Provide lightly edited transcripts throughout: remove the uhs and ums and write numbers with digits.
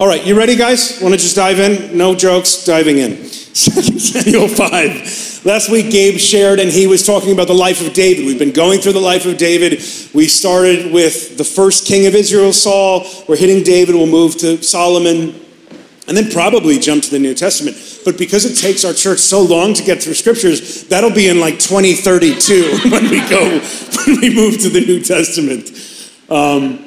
All right, you ready, guys? Want to just dive in? No jokes, diving in. 2 Samuel 5. Last week, Gabe shared, and he was talking about the life of David. We've been going through the life of David. We started with the first king of Israel, Saul. We're hitting David. We'll move to Solomon, and then probably jump to the New Testament. But because it takes our church so long to get through scriptures, that'll be in like 2032 when we move to the New Testament.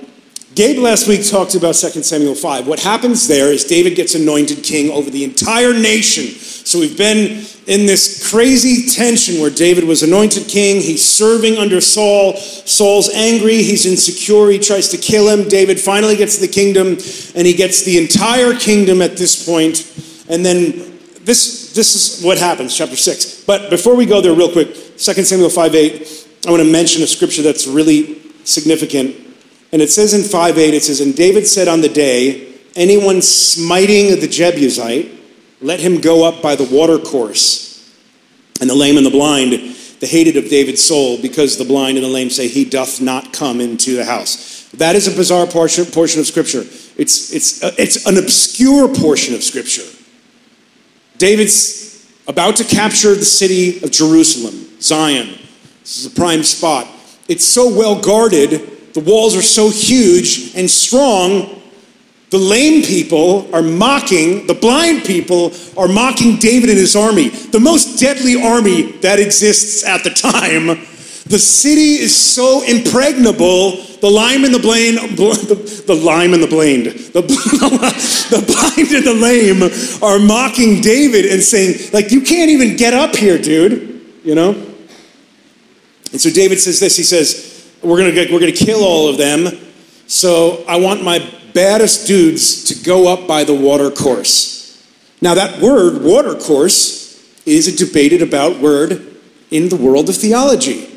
Gabe last week talked about 2 Samuel 5. What happens there is David gets anointed king over the entire nation. So we've been in this crazy tension where David was anointed king. He's serving under Saul. Saul's angry. He's insecure. He tries to kill him. David finally gets the kingdom, and he gets the entire kingdom at this point. And then this is what happens, chapter 6. But before we go there real quick, 2 Samuel 5:8, I want to mention a scripture that's really significant. And it says in 5:8, it says, "And David said on the day, anyone smiting the Jebusite, let him go up by the watercourse. And the lame and the blind, the hated of David's soul, because the blind and the lame say, he doth not come into the house." That is a bizarre portion of Scripture. It's an obscure portion of Scripture. David's about to capture the city of Jerusalem, Zion. This is a prime spot. It's so well guarded. The walls are so huge and strong, the lame people are mocking, the blind people are mocking David and his army. The most deadly army that exists at the time. The city is so impregnable, the blind and the lame are mocking David and saying, like, you can't even get up here, dude, you know? And so David says this, he says, We're gonna kill all of them, so I want my baddest dudes to go up by the watercourse. Now that word, watercourse, is a debated about word in the world of theology,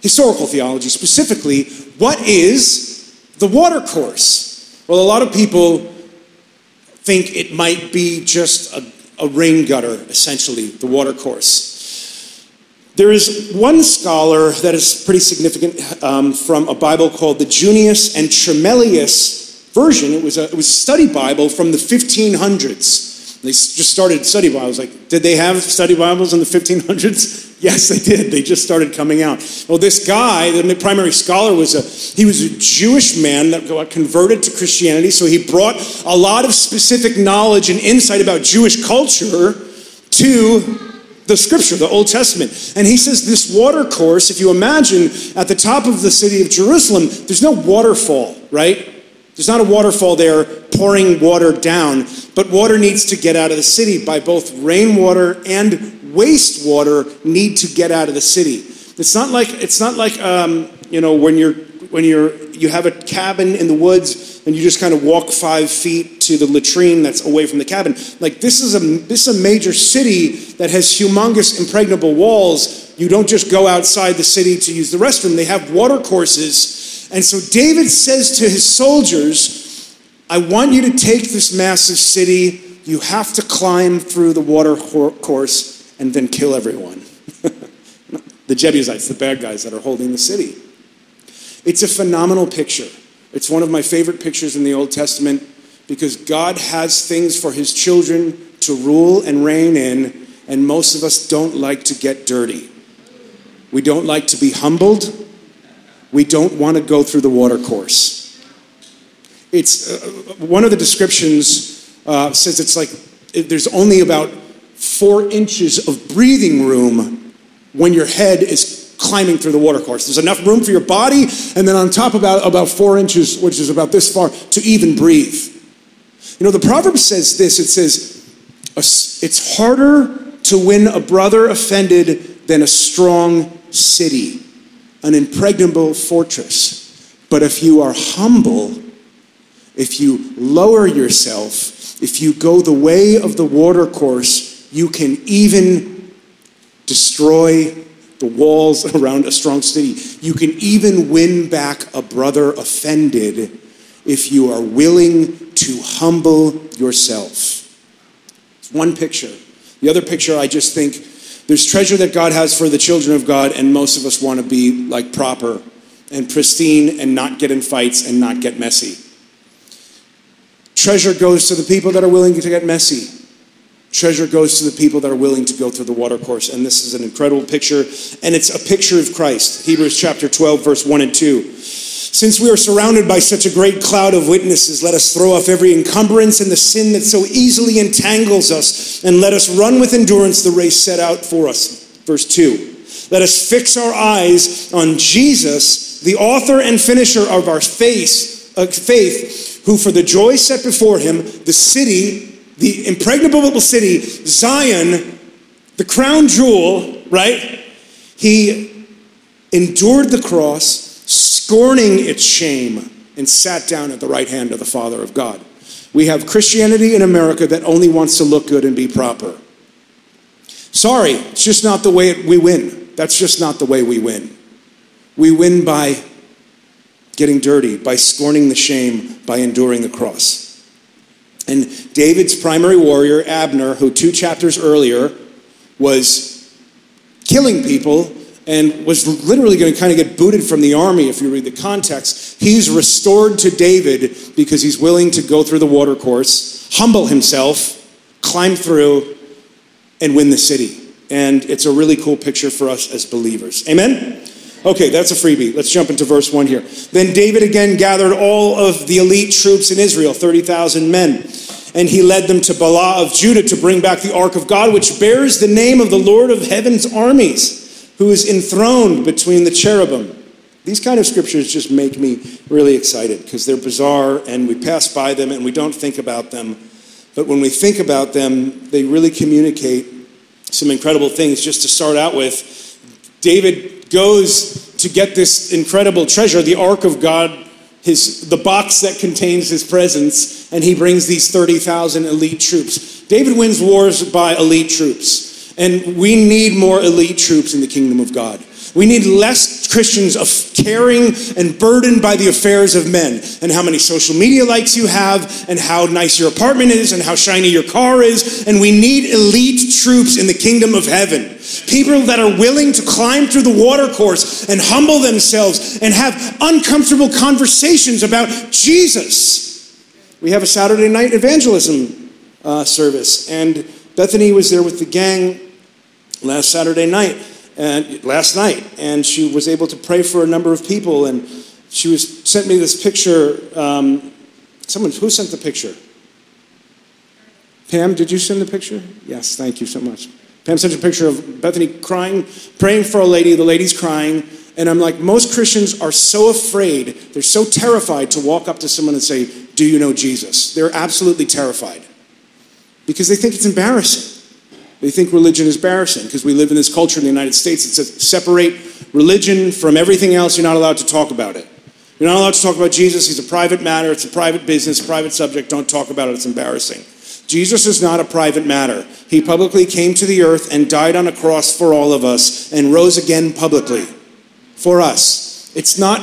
historical theology specifically. What is the watercourse? Well, a lot of people think it might be just a rain gutter, essentially, the watercourse. There is one scholar that is pretty significant from a Bible called the Junius and Tremelius Version. It was a study Bible from the 1500s. They just started study Bibles. Like, did they have study Bibles in the 1500s? Yes, they did. They just started coming out. Well, this guy, the primary scholar, was a Jewish man that got converted to Christianity. So he brought a lot of specific knowledge and insight about Jewish culture to the scripture, the Old Testament. And he says this water course, if you imagine at the top of the city of Jerusalem, there's no waterfall, right? There's not a waterfall there pouring water down, but water needs to get out of the city by both rainwater and wastewater need to get out of the city. It's not like when you have a cabin in the woods and you just kind of walk 5 feet to the latrine that's away from the cabin. Like, this is a major city that has humongous impregnable walls. You don't just go outside the city to use the restroom. They have water courses. And so David says to his soldiers, I want you to take this massive city. You have to climb through the water course and then kill everyone. The Jebusites, the bad guys that are holding the city. It's a phenomenal picture. It's one of my favorite pictures in the Old Testament because God has things for his children to rule and reign in, and most of us don't like to get dirty. We don't like to be humbled. We don't want to go through the water course. It's one of the descriptions says it's like there's only about 4 inches of breathing room when your head is climbing through the water course. There's enough room for your body, and then on top about 4 inches, which is about this far, to even breathe. You know, the proverb says this. It says, it's harder to win a brother offended than a strong city, an impregnable fortress. But if you are humble, if you lower yourself, if you go the way of the water course, you can even destroy the walls around a strong city. You can even win back a brother offended if you are willing to humble yourself. It's one picture. The other picture, I just think there's treasure that God has for the children of God, and most of us want to be like proper and pristine and not get in fights and not get messy. Treasure goes to the people that are willing to get messy. Treasure goes to the people that are willing to go through the water course. And this is an incredible picture. And it's a picture of Christ. Hebrews chapter 12, verse 1 and 2. Since we are surrounded by such a great cloud of witnesses, let us throw off every encumbrance and the sin that so easily entangles us. And let us run with endurance the race set out for us. Verse 2. Let us fix our eyes on Jesus, the author and finisher of our faith, who for the joy set before him, the city, the impregnable city, Zion, the crown jewel, right? He endured the cross, scorning its shame, and sat down at the right hand of the Father of God. We have Christianity in America that only wants to look good and be proper. Sorry, it's just not the way we win. That's just not the way we win. We win by getting dirty, by scorning the shame, by enduring the cross. And David's primary warrior, Abner, who 2 chapters earlier was killing people and was literally going to kind of get booted from the army if you read the context, he's restored to David because he's willing to go through the water course, humble himself, climb through, and win the city. And it's a really cool picture for us as believers. Amen? Okay, that's a freebie. Let's jump into verse 1 here. Then David again gathered all of the elite troops in Israel, 30,000 men, and he led them to Bala of Judah to bring back the Ark of God, which bears the name of the Lord of Heaven's armies, who is enthroned between the cherubim. These kind of scriptures just make me really excited because they're bizarre and we pass by them and we don't think about them. But when we think about them, they really communicate some incredible things. Just to start out with, David goes to get this incredible treasure, the Ark of God, the box that contains his presence, and he brings these 30,000 elite troops. David wins wars by elite troops, and we need more elite troops in the kingdom of God. We need less Christians of caring and burdened by the affairs of men and how many social media likes you have and how nice your apartment is and how shiny your car is. And we need elite troops in the kingdom of heaven. People that are willing to climb through the water course and humble themselves and have uncomfortable conversations about Jesus. We have a Saturday night evangelism service, and Bethany was there with the gang last night, and she was able to pray for a number of people, and she sent me this picture. Someone who sent the picture? Pam, did you send the picture? Yes, thank you so much. Pam sent a picture of Bethany crying, praying for a lady. The lady's crying, and I'm like, most Christians are so afraid, they're so terrified to walk up to someone and say, "Do you know Jesus?" They're absolutely terrified because they think it's embarrassing. They think religion is embarrassing because we live in this culture in the United States that says separate religion from everything else. You're not allowed to talk about it. You're not allowed to talk about Jesus. He's a private matter. It's a private business, private subject. Don't talk about it. It's embarrassing. Jesus is not a private matter. He publicly came to the earth and died on a cross for all of us and rose again publicly for us. It's not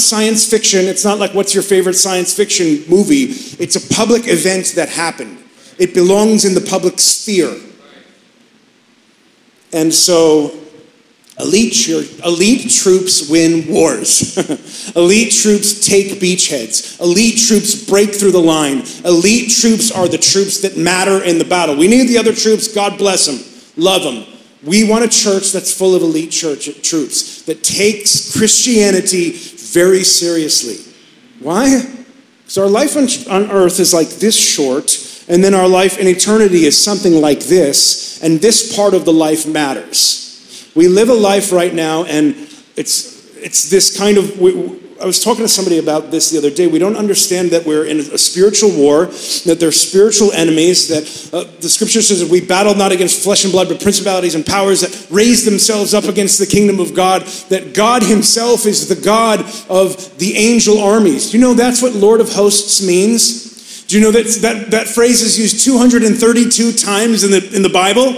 science fiction. It's not like what's your favorite science fiction movie. It's a public event that happened. It belongs in the public sphere. And so elite troops win wars. Elite troops take beachheads. Elite troops break through the line. Elite troops are the troops that matter in the battle. We need the other troops. God bless them. Love them. We want a church that's full of elite troops that takes Christianity very seriously. Why? Because our life on earth is like this short. And then our life in eternity is something like this, and this part of the life matters. We live a life right now, and it's this kind of... I was talking to somebody about this the other day. We don't understand that we're in a spiritual war, that there are spiritual enemies, that the scripture says that we battle not against flesh and blood, but principalities and powers that raise themselves up against the kingdom of God, that God himself is the God of the angel armies. Do you know that's what Lord of Hosts means? Do you know that phrase is used 232 times in the Bible?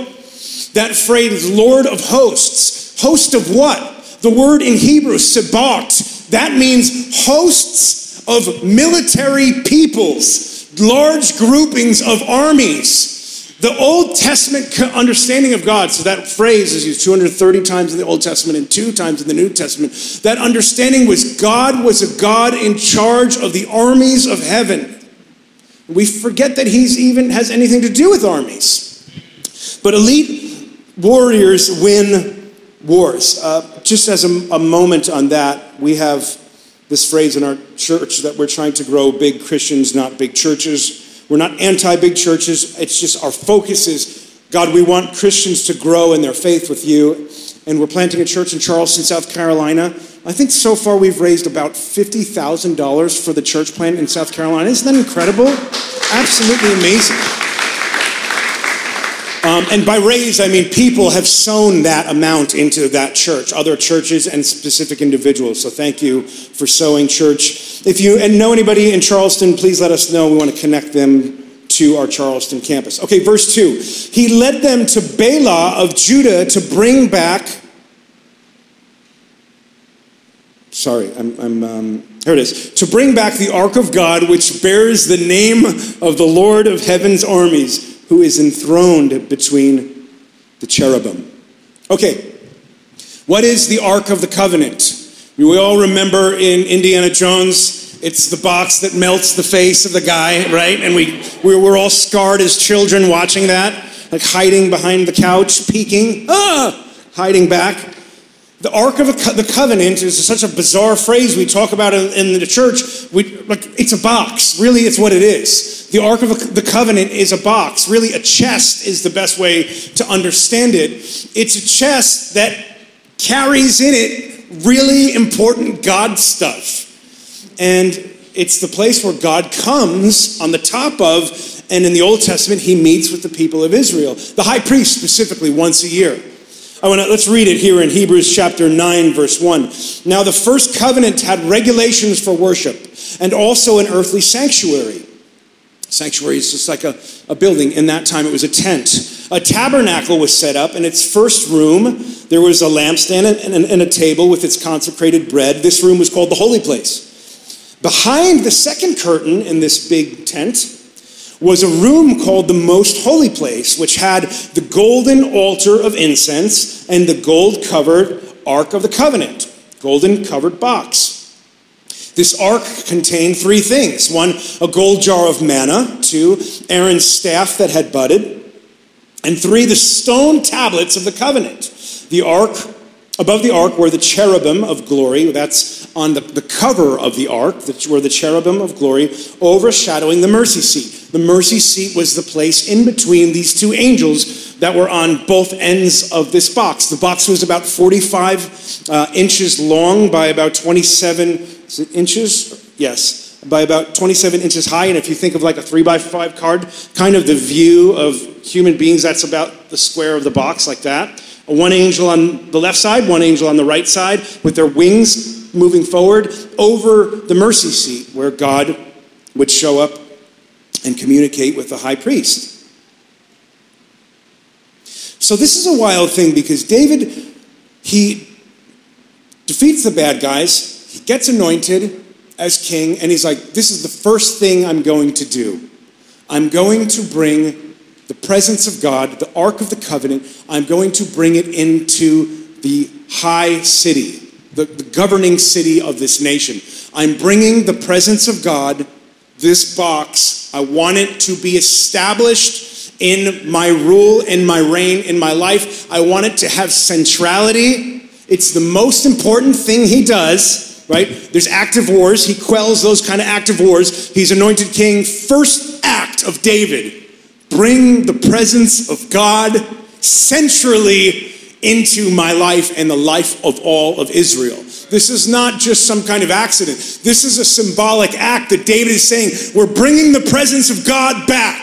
That phrase, Lord of Hosts. Host of what? The word in Hebrew, Sabaoth. That means hosts of military peoples, large groupings of armies. The Old Testament understanding of God, so that phrase is used 230 times in the Old Testament and 2 times in the New Testament. That understanding was God was a God in charge of the armies of heaven. We forget that he's even has anything to do with armies. But elite warriors win wars. Just as a moment on that, we have this phrase in our church that we're trying to grow big Christians, not big churches. We're not anti-big churches. It's just our focus is, God, we want Christians to grow in their faith with you. And we're planting a church in Charleston, South Carolina. I think so far we've raised about $50,000 for the church plant in South Carolina. Isn't that incredible? Absolutely amazing. And by raise, I mean people have sown that amount into that church, other churches and specific individuals. So thank you for sowing, church. If you know anybody in Charleston, please let us know. We want to connect them to our Charleston campus. Okay, verse 2. He led them to Bala of Judah to bring back... Sorry, here it is. To bring back the Ark of God, which bears the name of the Lord of Heaven's armies, who is enthroned between the cherubim. Okay, what is the Ark of the Covenant? We all remember in Indiana Jones, it's the box that melts the face of the guy, right? And we're all scarred as children watching that, like hiding behind the couch, peeking, hiding back. The Ark of the Covenant is such a bizarre phrase we talk about in the church. It's a box. Really, it's what it is. The Ark of the Covenant is a box. Really, a chest is the best way to understand it. It's a chest that carries in it really important God stuff. And it's the place where God comes on the top of, and in the Old Testament, he meets with the people of Israel. The high priest specifically once a year. Let's read it here in Hebrews chapter 9, verse 1. Now the first covenant had regulations for worship and also an earthly sanctuary. Sanctuary is just like a building. In that time, it was a tent. A tabernacle was set up in its first room. There was a lampstand and a table with its consecrated bread. This room was called the Holy Place. Behind the second curtain in this big tent was a room called the Most Holy Place, which had the golden altar of incense and the gold-covered Ark of the Covenant, golden-covered box. This ark contained three things. One, a gold jar of manna. Two, Aaron's staff that had budded. And three, the stone tablets of the covenant. The ark, above the ark were the cherubim of glory. That's on the cover of the ark, were the cherubim of glory overshadowing the mercy seat. The mercy seat was the place in between these two angels that were on both ends of this box. The box was about 45 inches long by about 27 inches? Yes, by about 27 inches high. And if you think of like a 3x5 card, kind of the view of human beings, that's about the square of the box, like that. One angel on the left side, one angel on the right side, with their wings moving forward over the mercy seat, where God would show up and communicate with the high priest. So this is a wild thing, because David, he defeats the bad guys. He gets anointed as king, and he's like, this is the first thing I'm going to do. I'm going to bring the presence of God, the Ark of the Covenant, I'm going to bring it into the high city, the governing city of this nation. I'm bringing the presence of God, this box, I want it to be established in my rule, in my reign, in my life. I want it to have centrality. It's the most important thing he does. Right? There's active wars. He quells those kind of active wars. He's anointed king. First act of David, bring the presence of God centrally into my life and the life of all of Israel. This is not just some kind of accident. This is a symbolic act that David is saying, we're bringing the presence of God back.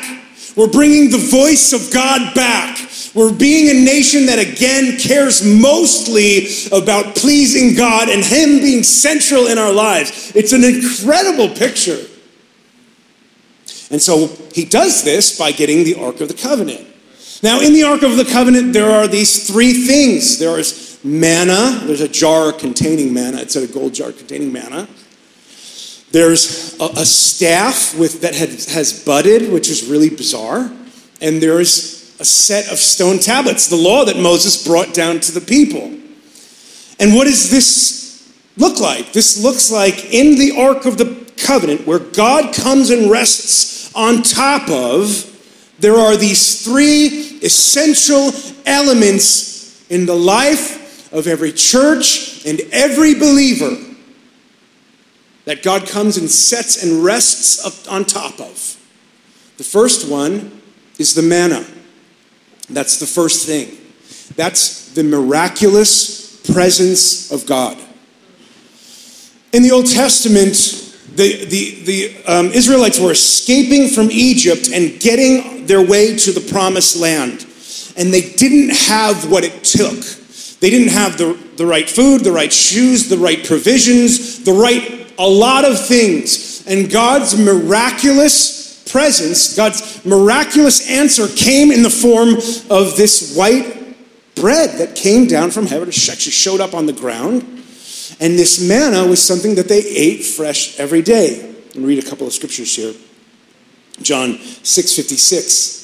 We're bringing the voice of God back. We're being a nation that again cares mostly about pleasing God and him being central in our lives. It's an incredible picture. And so he does this by getting the Ark of the Covenant. Now in the Ark of the Covenant, there are these three things. There is manna. There's a jar containing manna. It's a gold jar containing manna. There's a staff that has budded, which is really bizarre. And there's a set of stone tablets, the law that Moses brought down to the people. And what does this look like? This looks like in the Ark of the Covenant, where God comes and rests On top of, there are these three essential elements in the life of every church and every believer that God comes and sets and rests up on top of. The first one is the manna. That's the first thing. That's the miraculous presence of God. In the Old Testament, the Israelites were escaping from Egypt and getting their way to the promised land. And they didn't have what it took. They didn't have the right food, the right shoes, the right provisions, a lot of things. And God's miraculous presence, God's miraculous answer came in the form of this white bread that came down from heaven. It actually showed up on the ground. And this manna was something that they ate fresh every day. I'll read a couple of scriptures here. John 6:56.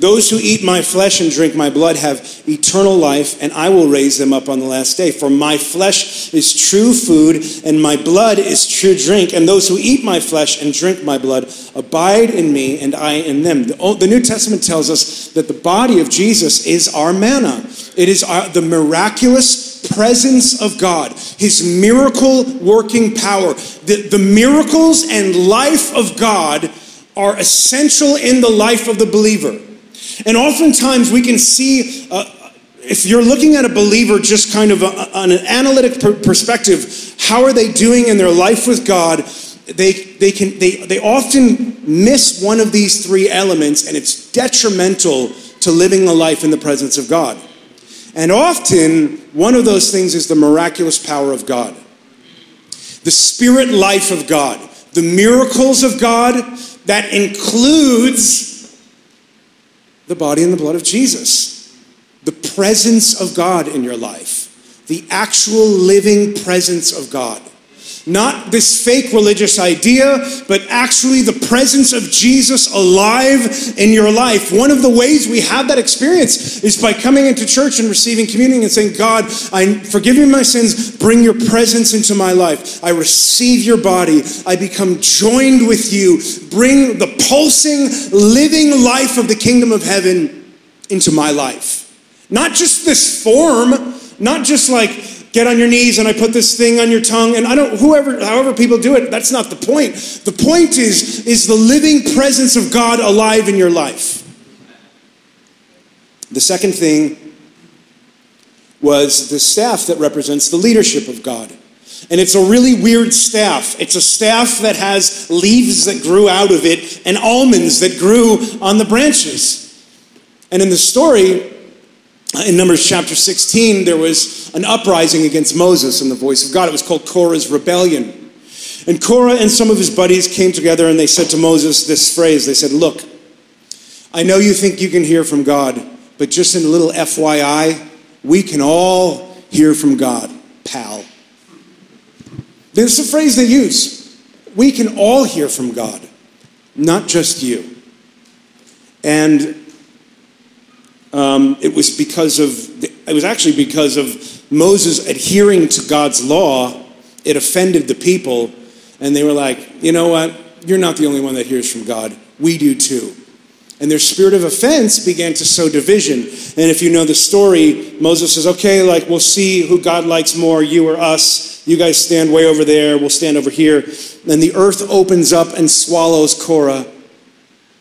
Those who eat my flesh and drink my blood have eternal life, and I will raise them up on the last day. For my flesh is true food, and my blood is true drink. And those who eat my flesh and drink my blood abide in me, and I in them. The New Testament tells us that the body of Jesus is our manna. It is the miraculous presence of God, his miracle working power. The miracles and life of God are essential in the life of the believer. And oftentimes we can see, if you're looking at a believer just kind of on an analytic perspective, how are they doing in their life with God? They often miss one of these three elements, and it's detrimental to living a life in the presence of God. And often, one of those things is the miraculous power of God. The spirit life of God. The miracles of God. That includes the body and the blood of Jesus. The presence of God in your life. The actual living presence of God. Not this fake religious idea, but actually the presence of Jesus alive in your life. One of the ways we have that experience is by coming into church and receiving communion and saying, God, I forgive me my sins, bring your presence into my life. I receive your body. I become joined with you. Bring the pulsing, living life of the kingdom of heaven into my life. Not just this form, not just like, get on your knees and I put this thing on your tongue and however people do it, that's not the point. The point is the living presence of God alive in your life. The second thing was the staff that represents the leadership of God. And it's a really weird staff. It's a staff that has leaves that grew out of it and almonds that grew on the branches. And in the story, in Numbers chapter 16, there was an uprising against Moses and the voice of God. It was called Korah's Rebellion. And Korah and some of his buddies came together and they said to Moses this phrase. They said, look, I know you think you can hear from God, but just in a little FYI, we can all hear from God, pal. There's a phrase they use. We can all hear from God, not just you. And it was actually because of Moses adhering to God's law. It offended the people, and they were like, you know what? You're not the only one that hears from God. We do too. And their spirit of offense began to sow division. And if you know the story, Moses says, okay, like we'll see who God likes more, you or us. You guys stand way over there. We'll stand over here. Then the earth opens up and swallows Korah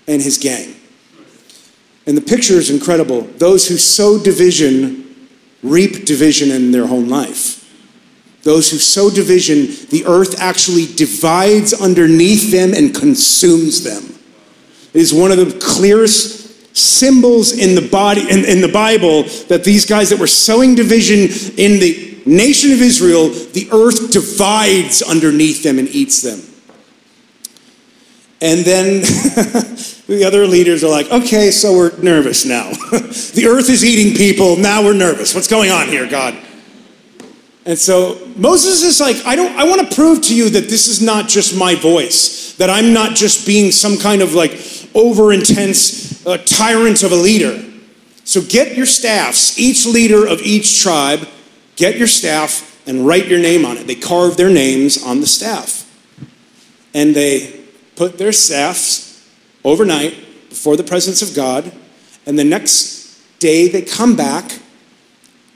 and his gang. And the picture is incredible. Those who sow division reap division in their own life. Those who sow division, the earth actually divides underneath them and consumes them. It is one of the clearest symbols in the body in the Bible that these guys that were sowing division in the nation of Israel, the earth divides underneath them and eats them. And then the other leaders are like, okay, so we're nervous now. The earth is eating people. Now we're nervous. What's going on here, God? And so Moses is like, I want to prove to you that this is not just my voice, that I'm not just being some kind of like over-intense tyrant of a leader. So get your staffs, each leader of each tribe, get your staff and write your name on it. They carved their names on the staff. And they put their staffs overnight before the presence of God, and the next day they come back,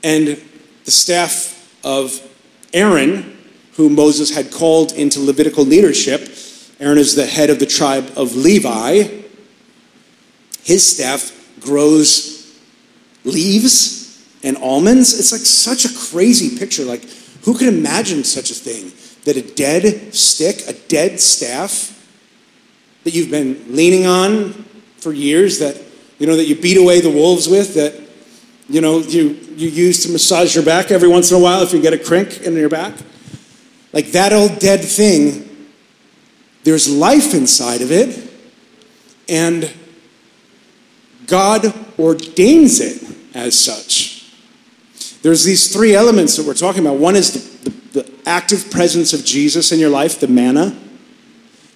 and the staff of Aaron, who Moses had called into Levitical leadership, Aaron is the head of the tribe of Levi, his staff grows leaves and almonds. It's like such a crazy picture. Like, who could imagine such a thing? That a dead stick, a dead staff that you've been leaning on for years, that you know that you beat away the wolves with, that you know you use to massage your back every once in a while if you get a crink in your back. Like that old dead thing, there's life inside of it, and God ordains it as such. There's these three elements that we're talking about. One is the active presence of Jesus in your life, the manna.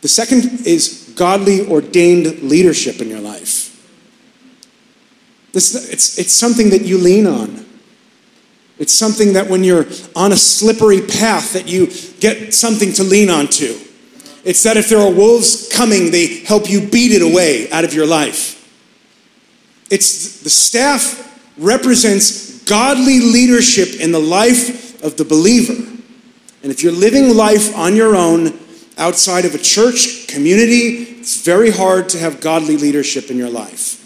The second is godly ordained leadership in your life. It's something that you lean on. It's something that when you're on a slippery path that you get something to lean onto. It's that if there are wolves coming, they help you beat it away out of your life. It's the staff represents godly leadership in the life of the believer. And if you're living life on your own outside of a church community, it's very hard to have godly leadership in your life.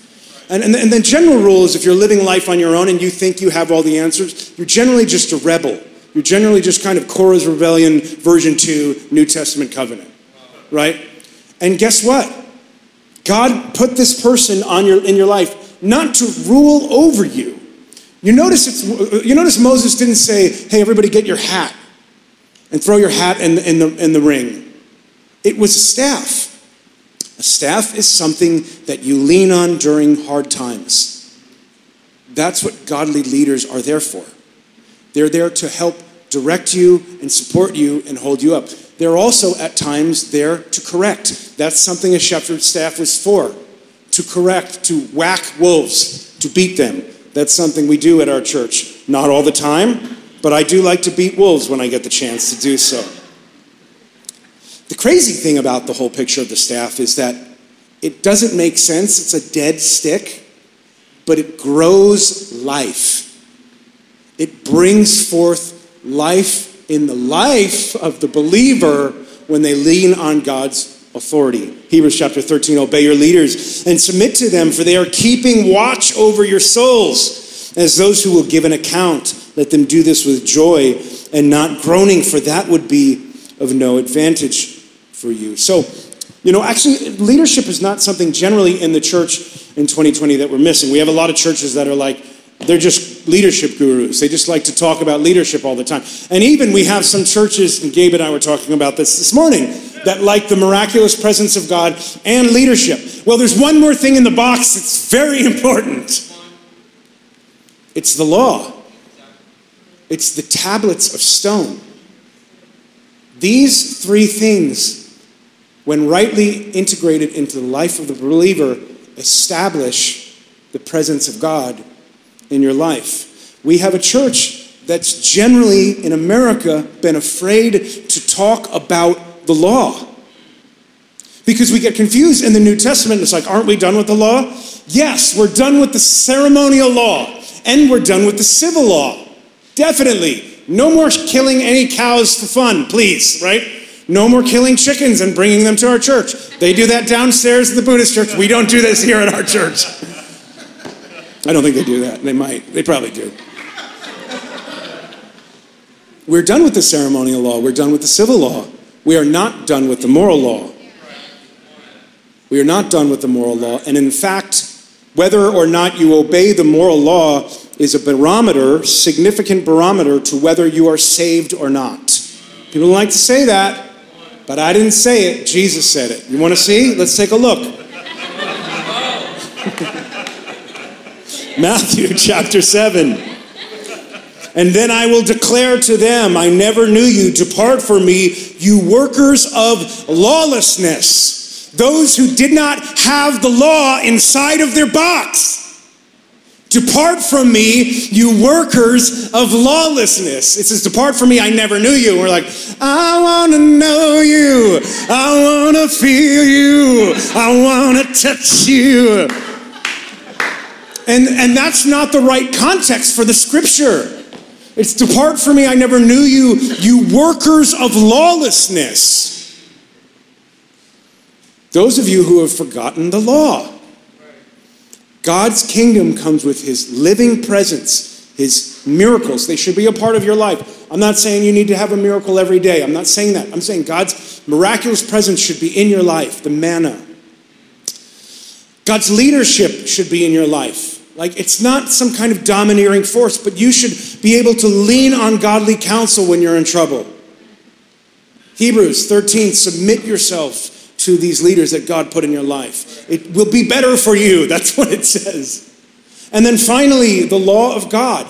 And the general rule is if you're living life on your own and you think you have all the answers, you're generally just a rebel. You're generally just kind of Korah's Rebellion version 2 New Testament covenant, right? And guess what? God put this person in your life not to rule over you. You notice Moses didn't say, hey, everybody get your hat and throw your hat in the ring. It was a staff. A staff is something that you lean on during hard times. That's what godly leaders are there for. They're there to help direct you and support you and hold you up. They're also at times there to correct. That's something a shepherd's staff was for. To correct, to whack wolves, to beat them. That's something we do at our church. Not all the time, but I do like to beat wolves when I get the chance to do so. The crazy thing about the whole picture of the staff is that it doesn't make sense. It's a dead stick, but it grows life. It brings forth life in the life of the believer when they lean on God's authority. Hebrews chapter 13, obey your leaders and submit to them, for they are keeping watch over your souls as those who will give an account. Let them do this with joy and not groaning, for that would be of no advantage for you. So, actually leadership is not something generally in the church in 2020 that we're missing. We have a lot of churches that are like, they're just leadership gurus. They just like to talk about leadership all the time. And even we have some churches, and Gabe and I were talking about this morning, that like the miraculous presence of God and leadership. Well, there's one more thing in the box that's very important. It's the law. It's the tablets of stone. These three things, when rightly integrated into the life of the believer, establish the presence of God in your life. We have a church that's generally, in America, been afraid to talk about the law. Because we get confused in the New Testament. It's like, aren't we done with the law? Yes, we're done with the ceremonial law. And we're done with the civil law. Definitely. No more killing any cows for fun, please, right? No more killing chickens and bringing them to our church. They do that downstairs in the Buddhist church. We don't do this here at our church. I don't think they do that. They might. They probably do. We're done with the ceremonial law. We're done with the civil law. We are not done with the moral law. We are not done with the moral law. And in fact, whether or not you obey the moral law is a barometer, significant barometer to whether you are saved or not. People don't like to say that, but I didn't say it. Jesus said it. You want to see? Let's take a look. Matthew chapter 7. And then I will declare to them, I never knew you. Depart from me, you workers of lawlessness. Those who did not have the law inside of their box. Depart from me, you workers of lawlessness. It says, depart from me, I never knew you. And we're like, I want to know you. I want to feel you. I want to touch you. And that's not the right context for the scripture. It's depart from me, I never knew you, you workers of lawlessness. Those of you who have forgotten the law. God's kingdom comes with his living presence, his miracles. They should be a part of your life. I'm not saying you need to have a miracle every day. I'm not saying that. I'm saying God's miraculous presence should be in your life, the manna. God's leadership should be in your life. Like, it's not some kind of domineering force, but you should be able to lean on godly counsel when you're in trouble. Hebrews 13, submit yourself to these leaders that God put in your life. It will be better for you. That's what it says. And then finally, the law of God.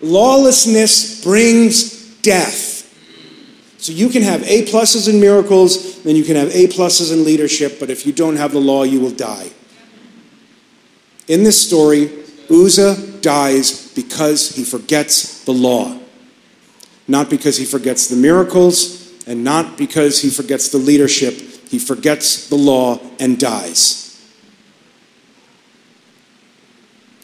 Lawlessness brings death. So you can have A pluses in miracles, then you can have A pluses in leadership, but if you don't have the law, you will die. In this story, Uzzah dies because he forgets the law. Not because he forgets the miracles, and not because he forgets the leadership. He forgets the law and dies.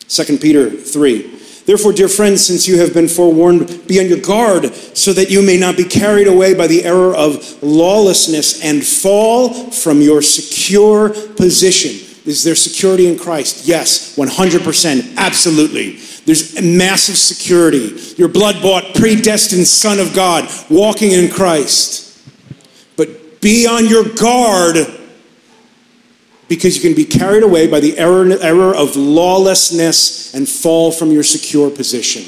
2 Peter 3. Therefore, dear friends, since you have been forewarned, be on your guard so that you may not be carried away by the error of lawlessness and fall from your secure position. Is there security in Christ? Yes, 100%, absolutely. There's massive security. Your blood-bought, predestined Son of God walking in Christ. Be on your guard because you can be carried away by the error of lawlessness and fall from your secure position.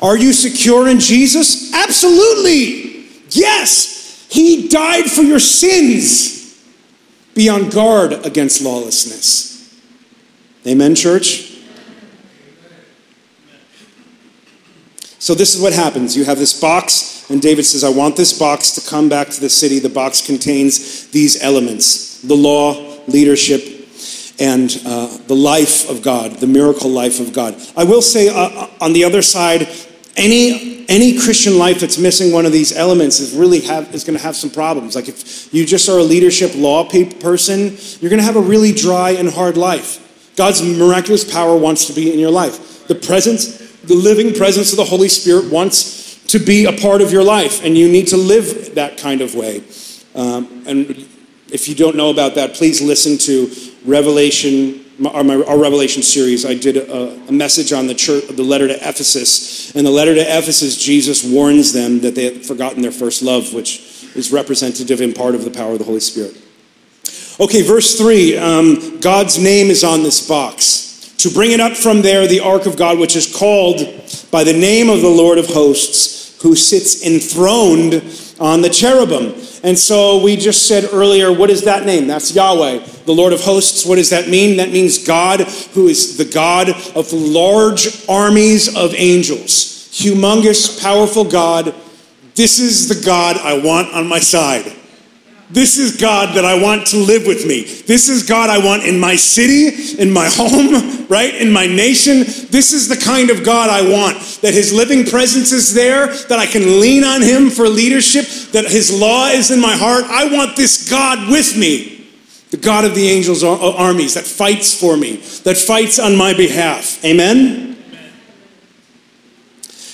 Are you secure in Jesus? Absolutely. Yes. He died for your sins. Be on guard against lawlessness. Amen, church? So this is what happens. You have this box. And David says, I want this box to come back to the city. The box contains these elements, the law, leadership, and the life of God, the miracle life of God. I will say on the other side, any Christian life that's missing one of these elements is going to have some problems. Like if you just are a leadership law person, you're going to have a really dry and hard life. God's miraculous power wants to be in your life. The living presence of the Holy Spirit wants to be a part of your life, and you need to live that kind of way. And if you don't know about that, please listen to Revelation, our Revelation series. I did a message on the letter to Ephesus. In the letter to Ephesus, Jesus warns them that they had forgotten their first love, which is representative in part of the power of the Holy Spirit. Okay, verse 3, God's name is on this box. To bring it up from there, the ark of God, which is called by the name of the Lord of hosts, who sits enthroned on the cherubim. And so we just said earlier, what is that name? That's Yahweh, the Lord of hosts. What does that mean? That means God, who is the God of large armies of angels. Humongous, powerful God. This is the God I want on my side. This is God that I want to live with me. This is God I want in my city, in my home, right? In my nation. This is the kind of God I want. That his living presence is there, that I can lean on him for leadership, that his law is in my heart. I want this God with me. The God of the angels' armies that fights for me, that fights on my behalf. Amen? Amen.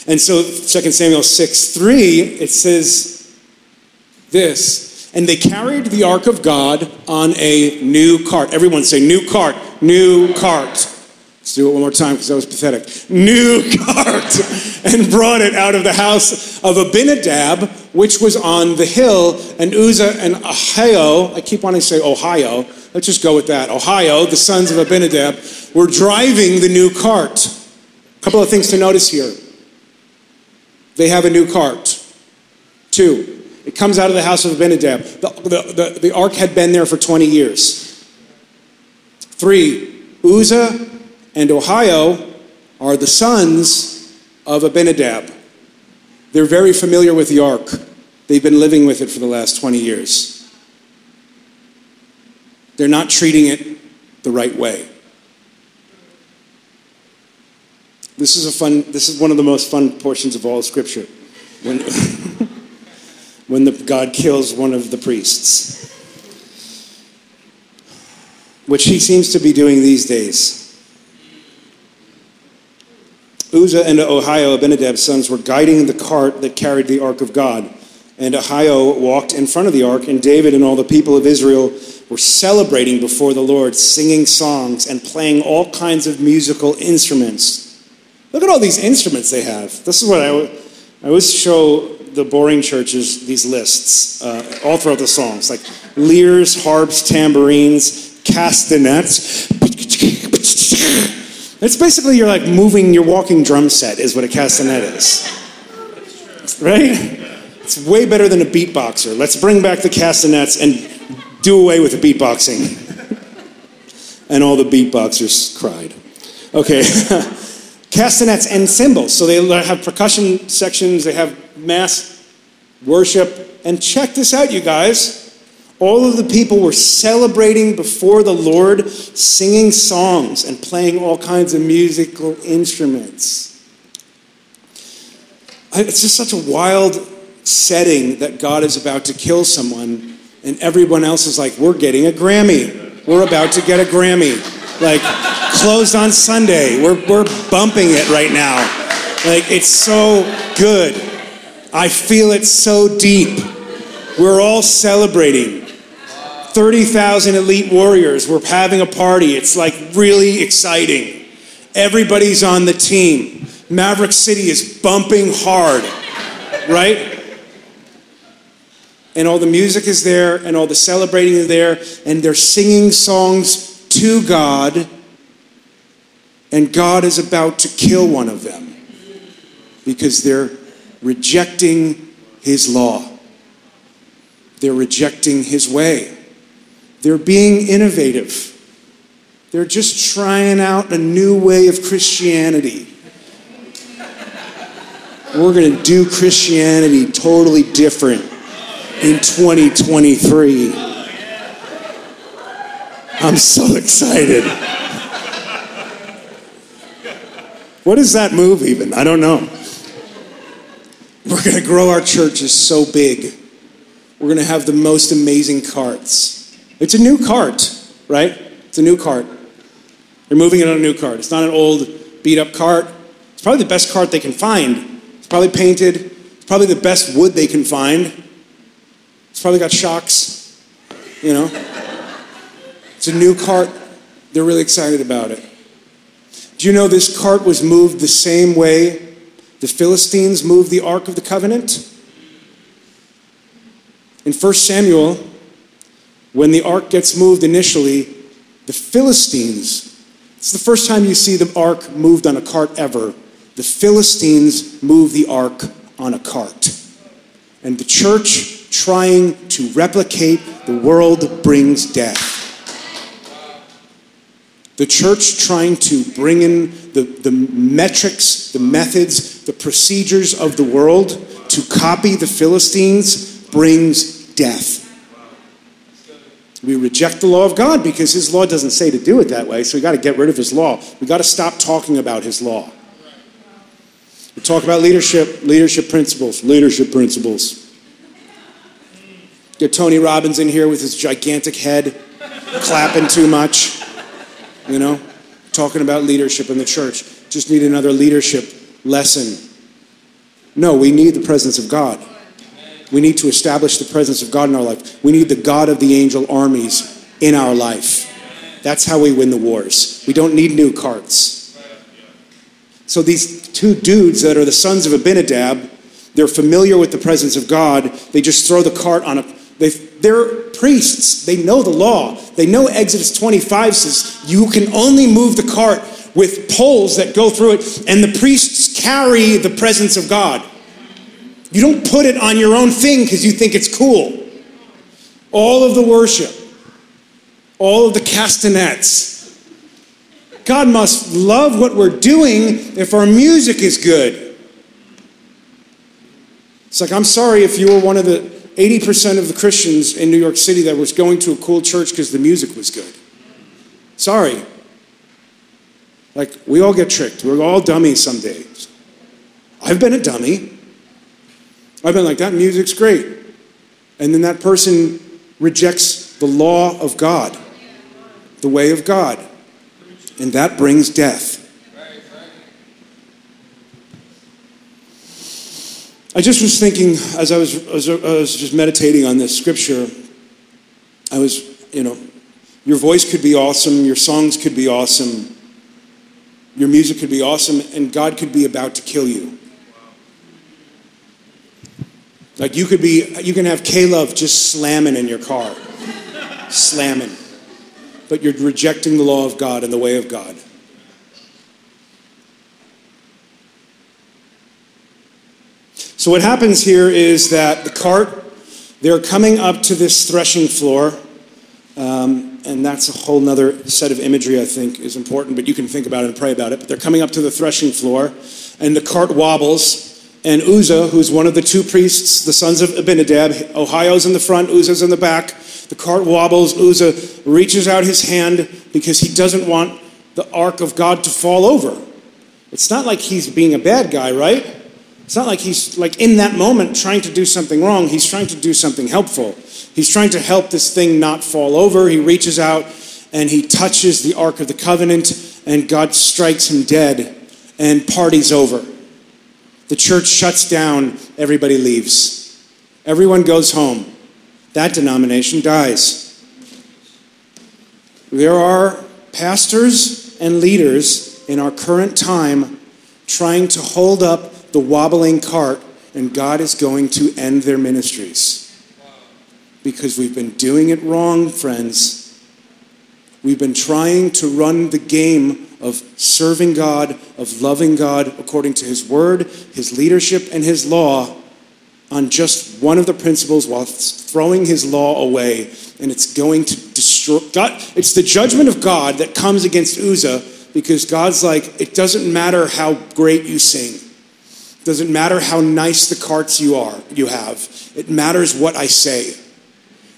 And so 2 Samuel 6:3, it says this. And they carried the ark of God on a new cart. Everyone say, new cart, new cart. Let's do it one more time because that was pathetic. New cart. And brought it out of the house of Abinadab, which was on the hill. And Uzzah and Ahio, I keep wanting to say Ohio. Let's just go with that. Ahio, the sons of Abinadab, were driving the new cart. A couple of things to notice here. They have a new cart. 2. It comes out of the house of Abinadab. The ark had been there for 20 years. 3, Uzzah and Ahio are the sons of Abinadab. They're very familiar with the ark. They've been living with it for the last 20 years. They're not treating it the right way. This is one of the most fun portions of all of Scripture. When God kills one of the priests. Which he seems to be doing these days. Uzzah and Ahio, Abinadab's sons, were guiding the cart that carried the ark of God. And Ahio walked in front of the ark, and David and all the people of Israel were celebrating before the Lord, singing songs and playing all kinds of musical instruments. Look at all these instruments they have. This is what I always show the boring churches, these lists, all throughout the songs, like lyres, harps, tambourines, castanets. It's basically you're like moving your walking drum set is what a castanet is. Right? It's way better than a beatboxer. Let's bring back the castanets and do away with the beatboxing. And all the beatboxers cried. Okay. Castanets and cymbals. So they have percussion sections. They have mass worship. And check this out, you guys. All of the people were celebrating before the Lord, singing songs and playing all kinds of musical instruments. It's just such a wild setting that God is about to kill someone, and everyone else is like, we're getting a Grammy. We're about to get a Grammy. Like, closed on Sunday. We're bumping it right now. Like, it's so good. I feel it so deep. We're all celebrating. 30,000 elite warriors. We're having a party. It's like really exciting. Everybody's on the team. Maverick City is bumping hard, right? And all the music is there, and all the celebrating is there, and they're singing songs to God, and God is about to kill one of them because they're rejecting his law. They're rejecting his way. They're being innovative. They're just trying out a new way of Christianity. We're going to do Christianity totally different in 2023. I'm so excited. What is that move even? I don't know. We're going to grow our churches so big. We're going to have the most amazing carts. It's a new cart, right? It's a new cart. They're moving it on a new cart. It's not an old, beat-up cart. It's probably the best cart they can find. It's probably painted. It's probably the best wood they can find. It's probably got shocks, you know? It's a new cart. They're really excited about it. Do you know this cart was moved the same way the Philistines moved the Ark of the Covenant? In 1 Samuel, when the ark gets moved initially, the Philistines, it's the first time you see the ark moved on a cart ever. The Philistines move the ark on a cart. And the church trying to replicate the world brings death. The church trying to bring in the metrics, the methods, the procedures of the world to copy the Philistines brings death. We reject the law of God because his law doesn't say to do it that way, so we got to get rid of his law. We got to stop talking about his law. We talk about leadership, leadership principles. Get Tony Robbins in here with his gigantic head, clapping too much, you know, talking about leadership in the church. Just need another leadership lesson. No, we need the presence of God. We need to establish the presence of God in our life. We need the God of the angel armies in our life. That's how we win the wars. We don't need new carts. So these two dudes that are the sons of Abinadab, they're familiar with the presence of God. They just throw the cart on a... They're priests. They know the law. They know Exodus 25 says, you can only move the cart with poles that go through it, and the priests carry the presence of God. You don't put it on your own thing because you think it's cool. All of the worship, all of the castanets. God must love what we're doing if our music is good. It's like, I'm sorry if you were one of the 80% of the Christians in New York City that was going to a cool church because the music was good. Sorry. Like, we all get tricked. We're all dummies some days. I've been a dummy. I've been like, that music's great. And then that person rejects the law of God, the way of God. And that brings death. I just was thinking, as I was just meditating on this scripture, I was, your voice could be awesome, your songs could be awesome, your music could be awesome, and God could be about to kill you. Like you can have K-Love just slamming in your car, slamming, but you're rejecting the law of God and the way of God. So what happens here is that the cart, they're coming up to this threshing floor, and that's a whole nother set of imagery I think is important, but you can think about it and pray about it. But they're coming up to the threshing floor, and the cart wobbles, and Uzzah, who's one of the two priests, the sons of Abinadab, Ahio's in the front, Uzzah's in the back, the cart wobbles, Uzzah reaches out his hand because he doesn't want the ark of God to fall over. It's not like he's being a bad guy, right? It's not like he's, like in that moment, trying to do something wrong. He's trying to do something helpful. He's trying to help this thing not fall over. He reaches out and he touches the Ark of the Covenant, and God strikes him dead, and party's over. The church shuts down. Everybody leaves. Everyone goes home. That denomination dies. There are pastors and leaders in our current time trying to hold up the wobbling cart, and God is going to end their ministries. Because we've been doing it wrong, friends. We've been trying to run the game of serving God, of loving God according to His word, His leadership, and His law on just one of the principles while throwing His law away. And it's going to destroy God. It's the judgment of God that comes against Uzzah, because God's like, it doesn't matter how great you sing. Doesn't matter how nice the carts you have. It matters what I say.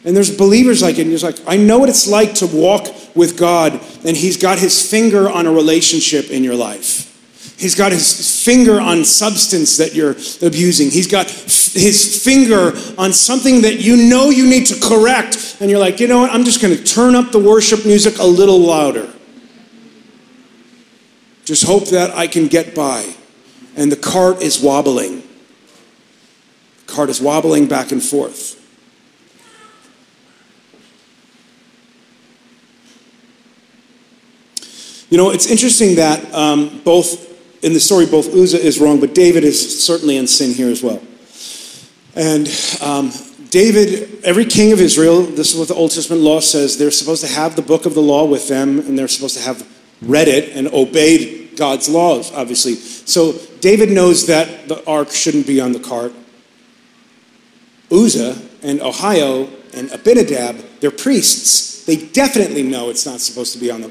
And there's believers like it, and you're like, I know what it's like to walk with God, and He's got His finger on a relationship in your life. He's got His finger on substance that you're abusing. He's got His finger on something that you know you need to correct, and you're like, you know what, I'm just going to turn up the worship music a little louder. Just hope that I can get by. And the cart is wobbling. The cart is wobbling back and forth. It's interesting that both in the story, both Uzzah is wrong, but David is certainly in sin here as well. And David, every king of Israel, this is what the Old Testament law says, they're supposed to have the book of the law with them, and they're supposed to have read it and obeyed God's laws, obviously. So David knows that the ark shouldn't be on the cart. Uzzah and Ahio and Abinadab, they're priests. They definitely know it's not supposed to be on the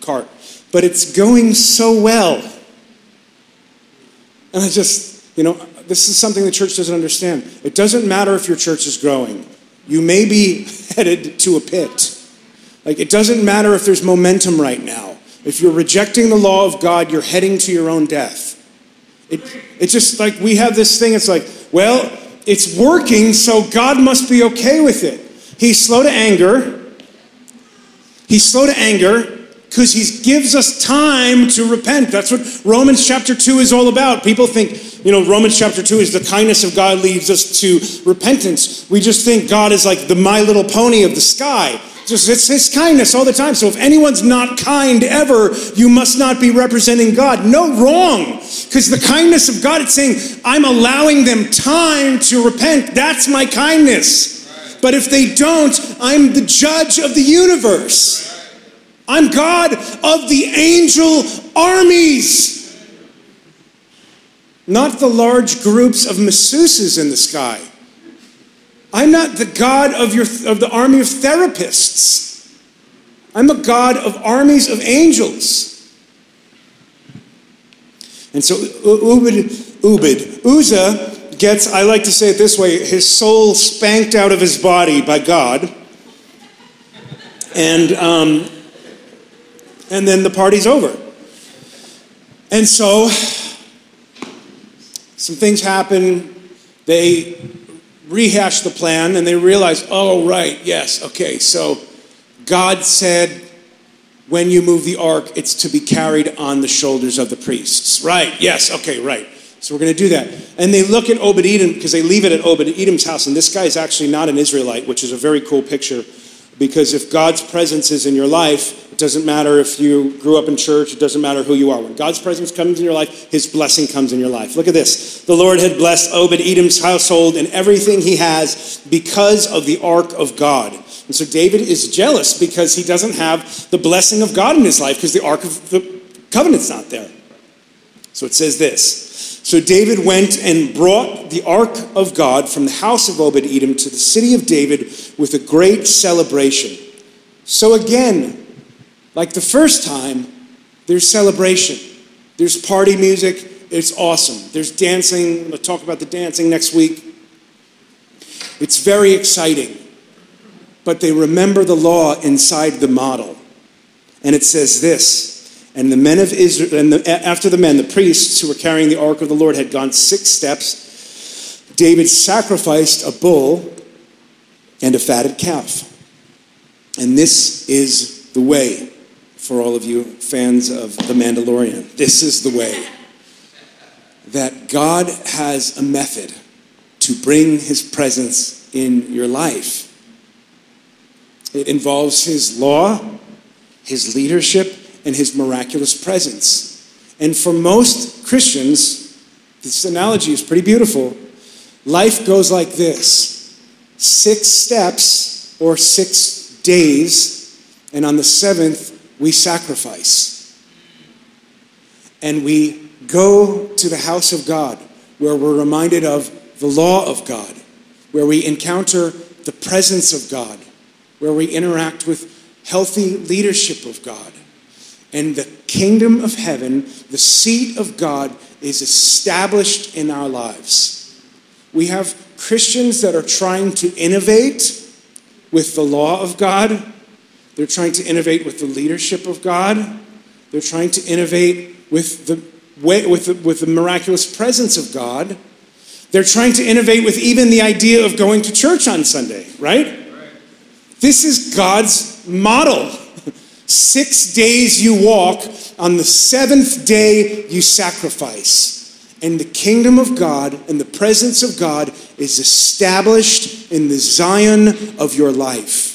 cart. But it's going so well. And I just, this is something the church doesn't understand. It doesn't matter if your church is growing. You may be headed to a pit. Like, it doesn't matter if there's momentum right now. If you're rejecting the law of God, you're heading to your own death. It's just like we have this thing. It's like, well, it's working, so God must be okay with it. He's slow to anger. He's slow to anger because He gives us time to repent. That's what Romans chapter 2 is all about. People think, Romans chapter 2 is the kindness of God leads us to repentance. We just think God is like the My Little Pony of the sky. Just, it's His kindness all the time. So if anyone's not kind ever, you must not be representing God. No, wrong. Because the kindness of God, it's saying, I'm allowing them time to repent. That's my kindness. Right. But if they don't, I'm the judge of the universe. Right. I'm God of the angel armies. Not the large groups of masseuses in the sky. I'm not the God of the army of therapists. I'm a God of armies of angels. And so Uzzah gets, I like to say it this way, his soul spanked out of his body by God. And then the party's over. And so, some things happen. They rehash the plan, and they realize, oh, right, yes, okay, so God said, when you move the ark, it's to be carried on the shoulders of the priests. Right, yes, okay, right. So we're going to do that. And they look at Obed-Edom, because they leave it at Obed-Edom's house, and this guy is actually not an Israelite, which is a very cool picture, because if God's presence is in your life, it doesn't matter if you grew up in church, it doesn't matter who you are. When God's presence comes in your life, his blessing comes in your life. Look at this. The Lord had blessed Obed-Edom's household and everything he has because of the ark of God. And so David is jealous because he doesn't have the blessing of God in his life because the Ark of the Covenant's not there. So it says this. So David went and brought the Ark of God from the house of Obed-Edom to the city of David with a great celebration. So again, like the first time, there's celebration. There's party music. It's awesome. There's dancing. I'm going to talk about the dancing next week. It's very exciting. But they remember the law inside the model. And it says this, and the men of Israel, after the men, the priests who were carrying the ark of the Lord had gone 6 steps, David sacrificed a bull and a fatted calf. And this is the way for all of you fans of The Mandalorian. This is the way that God has a method to bring his presence in your life. It involves his law, his leadership, and his miraculous presence. And for most Christians, this analogy is pretty beautiful. Life goes like this. 6 steps or 6 days, and on the 7th, we sacrifice. And we go to the house of God, where we're reminded of the law of God, where we encounter the presence of God, where we interact with healthy leadership of God. And the kingdom of heaven, the seat of God, is established in our lives. We have Christians that are trying to innovate with the law of God. They're trying to innovate with the leadership of God. They're trying to innovate with the miraculous presence of God. They're trying to innovate with even the idea of going to church on Sunday, right? This is God's model. 6 days you walk, on the 7th day you sacrifice. And the kingdom of God and the presence of God is established in the Zion of your life.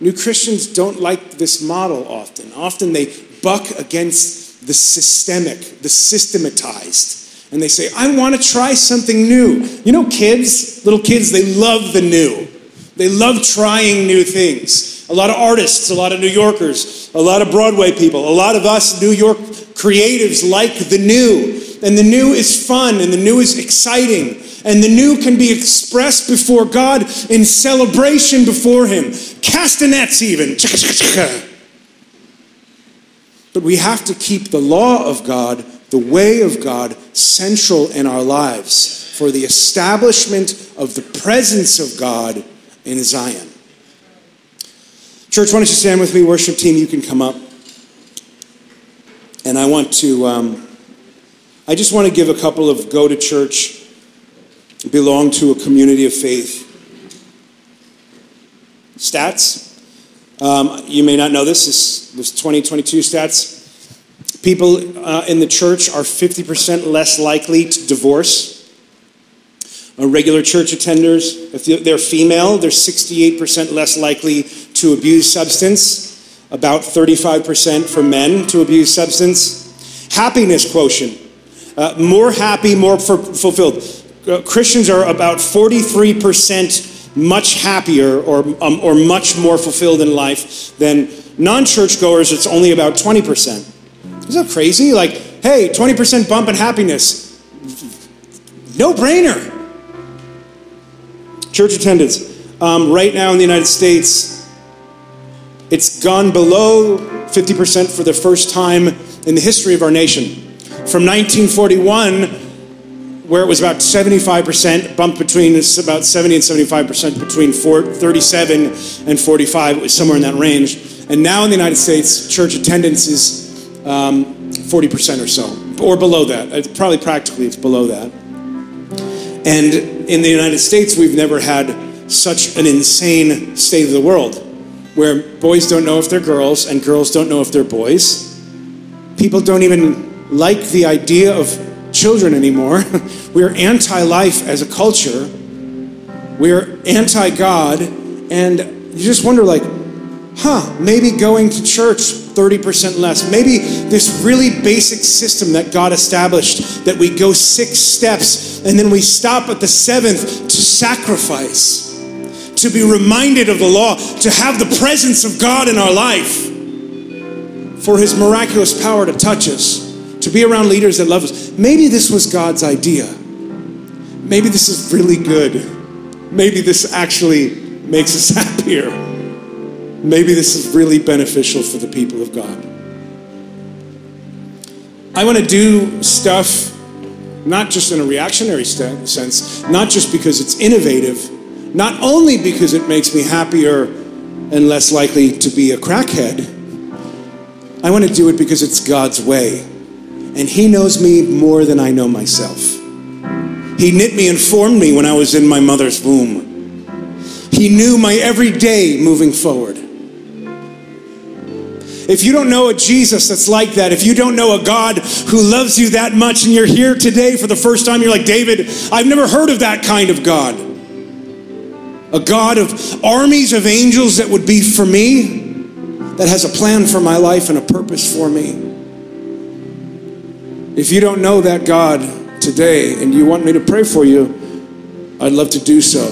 New Christians don't like this model often. Often they buck against the systemic, the systematized. And they say, I want to try something new. You know kids, little kids, they love the new. They love trying new things. A lot of artists, a lot of New Yorkers, a lot of Broadway people, a lot of us New York creatives like the new. And the new is fun, and the new is exciting. And the new can be expressed before God in celebration before him. Castanets even. But we have to keep the law of God, the way of God, central in our lives for the establishment of the presence of God in Zion. Church, why don't you stand with me? Worship team, you can come up. And I want to, I just want to give a couple of go to church, belong to a community of faith stats. You may not know this. This was 2022 stats. People in the church are 50% less likely to divorce. Regular church attenders, if they're female, they're 68% less likely to abuse substance, about 35% for men to abuse substance. Happiness quotient, more happy, more fulfilled. Christians are about 43% much happier or much more fulfilled in life than non-churchgoers. It's only about 20%. Isn't that crazy? Like, hey, 20% bump in happiness. No brainer. Church attendance. Right now in the United States, it's gone below 50% for the first time in the history of our nation. From 1941, where it was about 75%, bumped between, it's about 70 and 75%, between 37 and 45, it was somewhere in that range. And now in the United States, church attendance is 40% or so, or below that. It's probably practically it's below that. And in the United States, we've never had such an insane state of the world where boys don't know if they're girls and girls don't know if they're boys. People don't even like the idea of children anymore. We're anti-life as a culture. We're anti-God. And you just wonder, like, maybe going to church 30% less. Maybe this really basic system that God established, that we go 6 steps and then we stop at the 7th to sacrifice, to be reminded of the law, to have the presence of God in our life, for his miraculous power to touch us, to be around leaders that love us. Maybe this was God's idea. Maybe this is really good. Maybe this actually makes us happier. Maybe this is really beneficial for the people of God. I want to do stuff not just in a reactionary sense, not just because it's innovative, not only because it makes me happier and less likely to be a crackhead. I want to do it because it's God's way. And he knows me more than I know myself. He knit me and formed me when I was in my mother's womb. He knew my every day moving forward. If you don't know a Jesus that's like that, if you don't know a God who loves you that much and you're here today for the first time, you're like, David, I've never heard of that kind of God. A God of armies of angels that would be for me, that has a plan for my life and a purpose for me. If you don't know that God today and you want me to pray for you, I'd love to do so.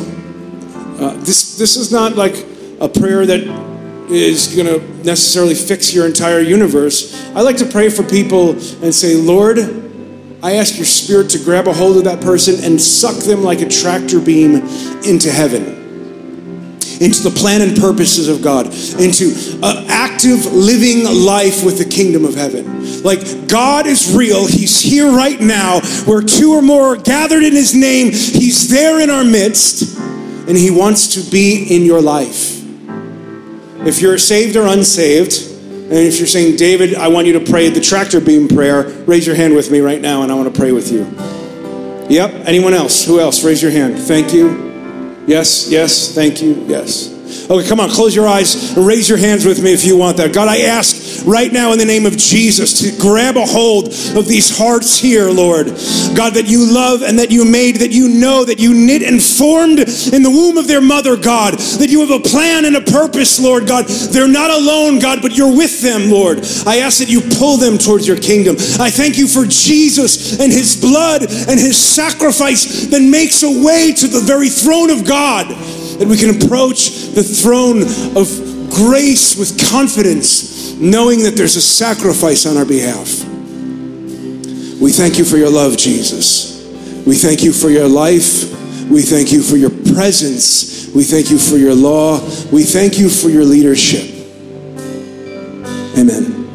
This is not like a prayer that is going to necessarily fix your entire universe. I like to pray for people and say, Lord, I ask your spirit to grab a hold of that person and suck them like a tractor beam into heaven, into the plan and purposes of God, into an active living life with the kingdom of heaven. Like, God is real. He's here right now. Where 2 or more are gathered in his name, he's there in our midst. And he wants to be in your life. If you're saved or unsaved, and if you're saying, David, I want you to pray the tractor beam prayer, raise your hand with me right now and I want to pray with you. Yep, anyone else? Who else? Raise your hand. Thank you. Yes, yes, thank you, yes. Okay, come on, close your eyes and raise your hands with me if you want that. God, I ask right now in the name of Jesus to grab a hold of these hearts here, Lord. God, that you love and that you made, that you know, that you knit and formed in the womb of their mother, God. That you have a plan and a purpose, Lord God. They're not alone, God, but you're with them, Lord. I ask that you pull them towards your kingdom. I thank you for Jesus and his blood and his sacrifice that makes a way to the very throne of God. That we can approach the throne of grace with confidence, knowing that there's a sacrifice on our behalf. We thank you for your love, Jesus. We thank you for your life. We thank you for your presence. We thank you for your law. We thank you for your leadership. Amen.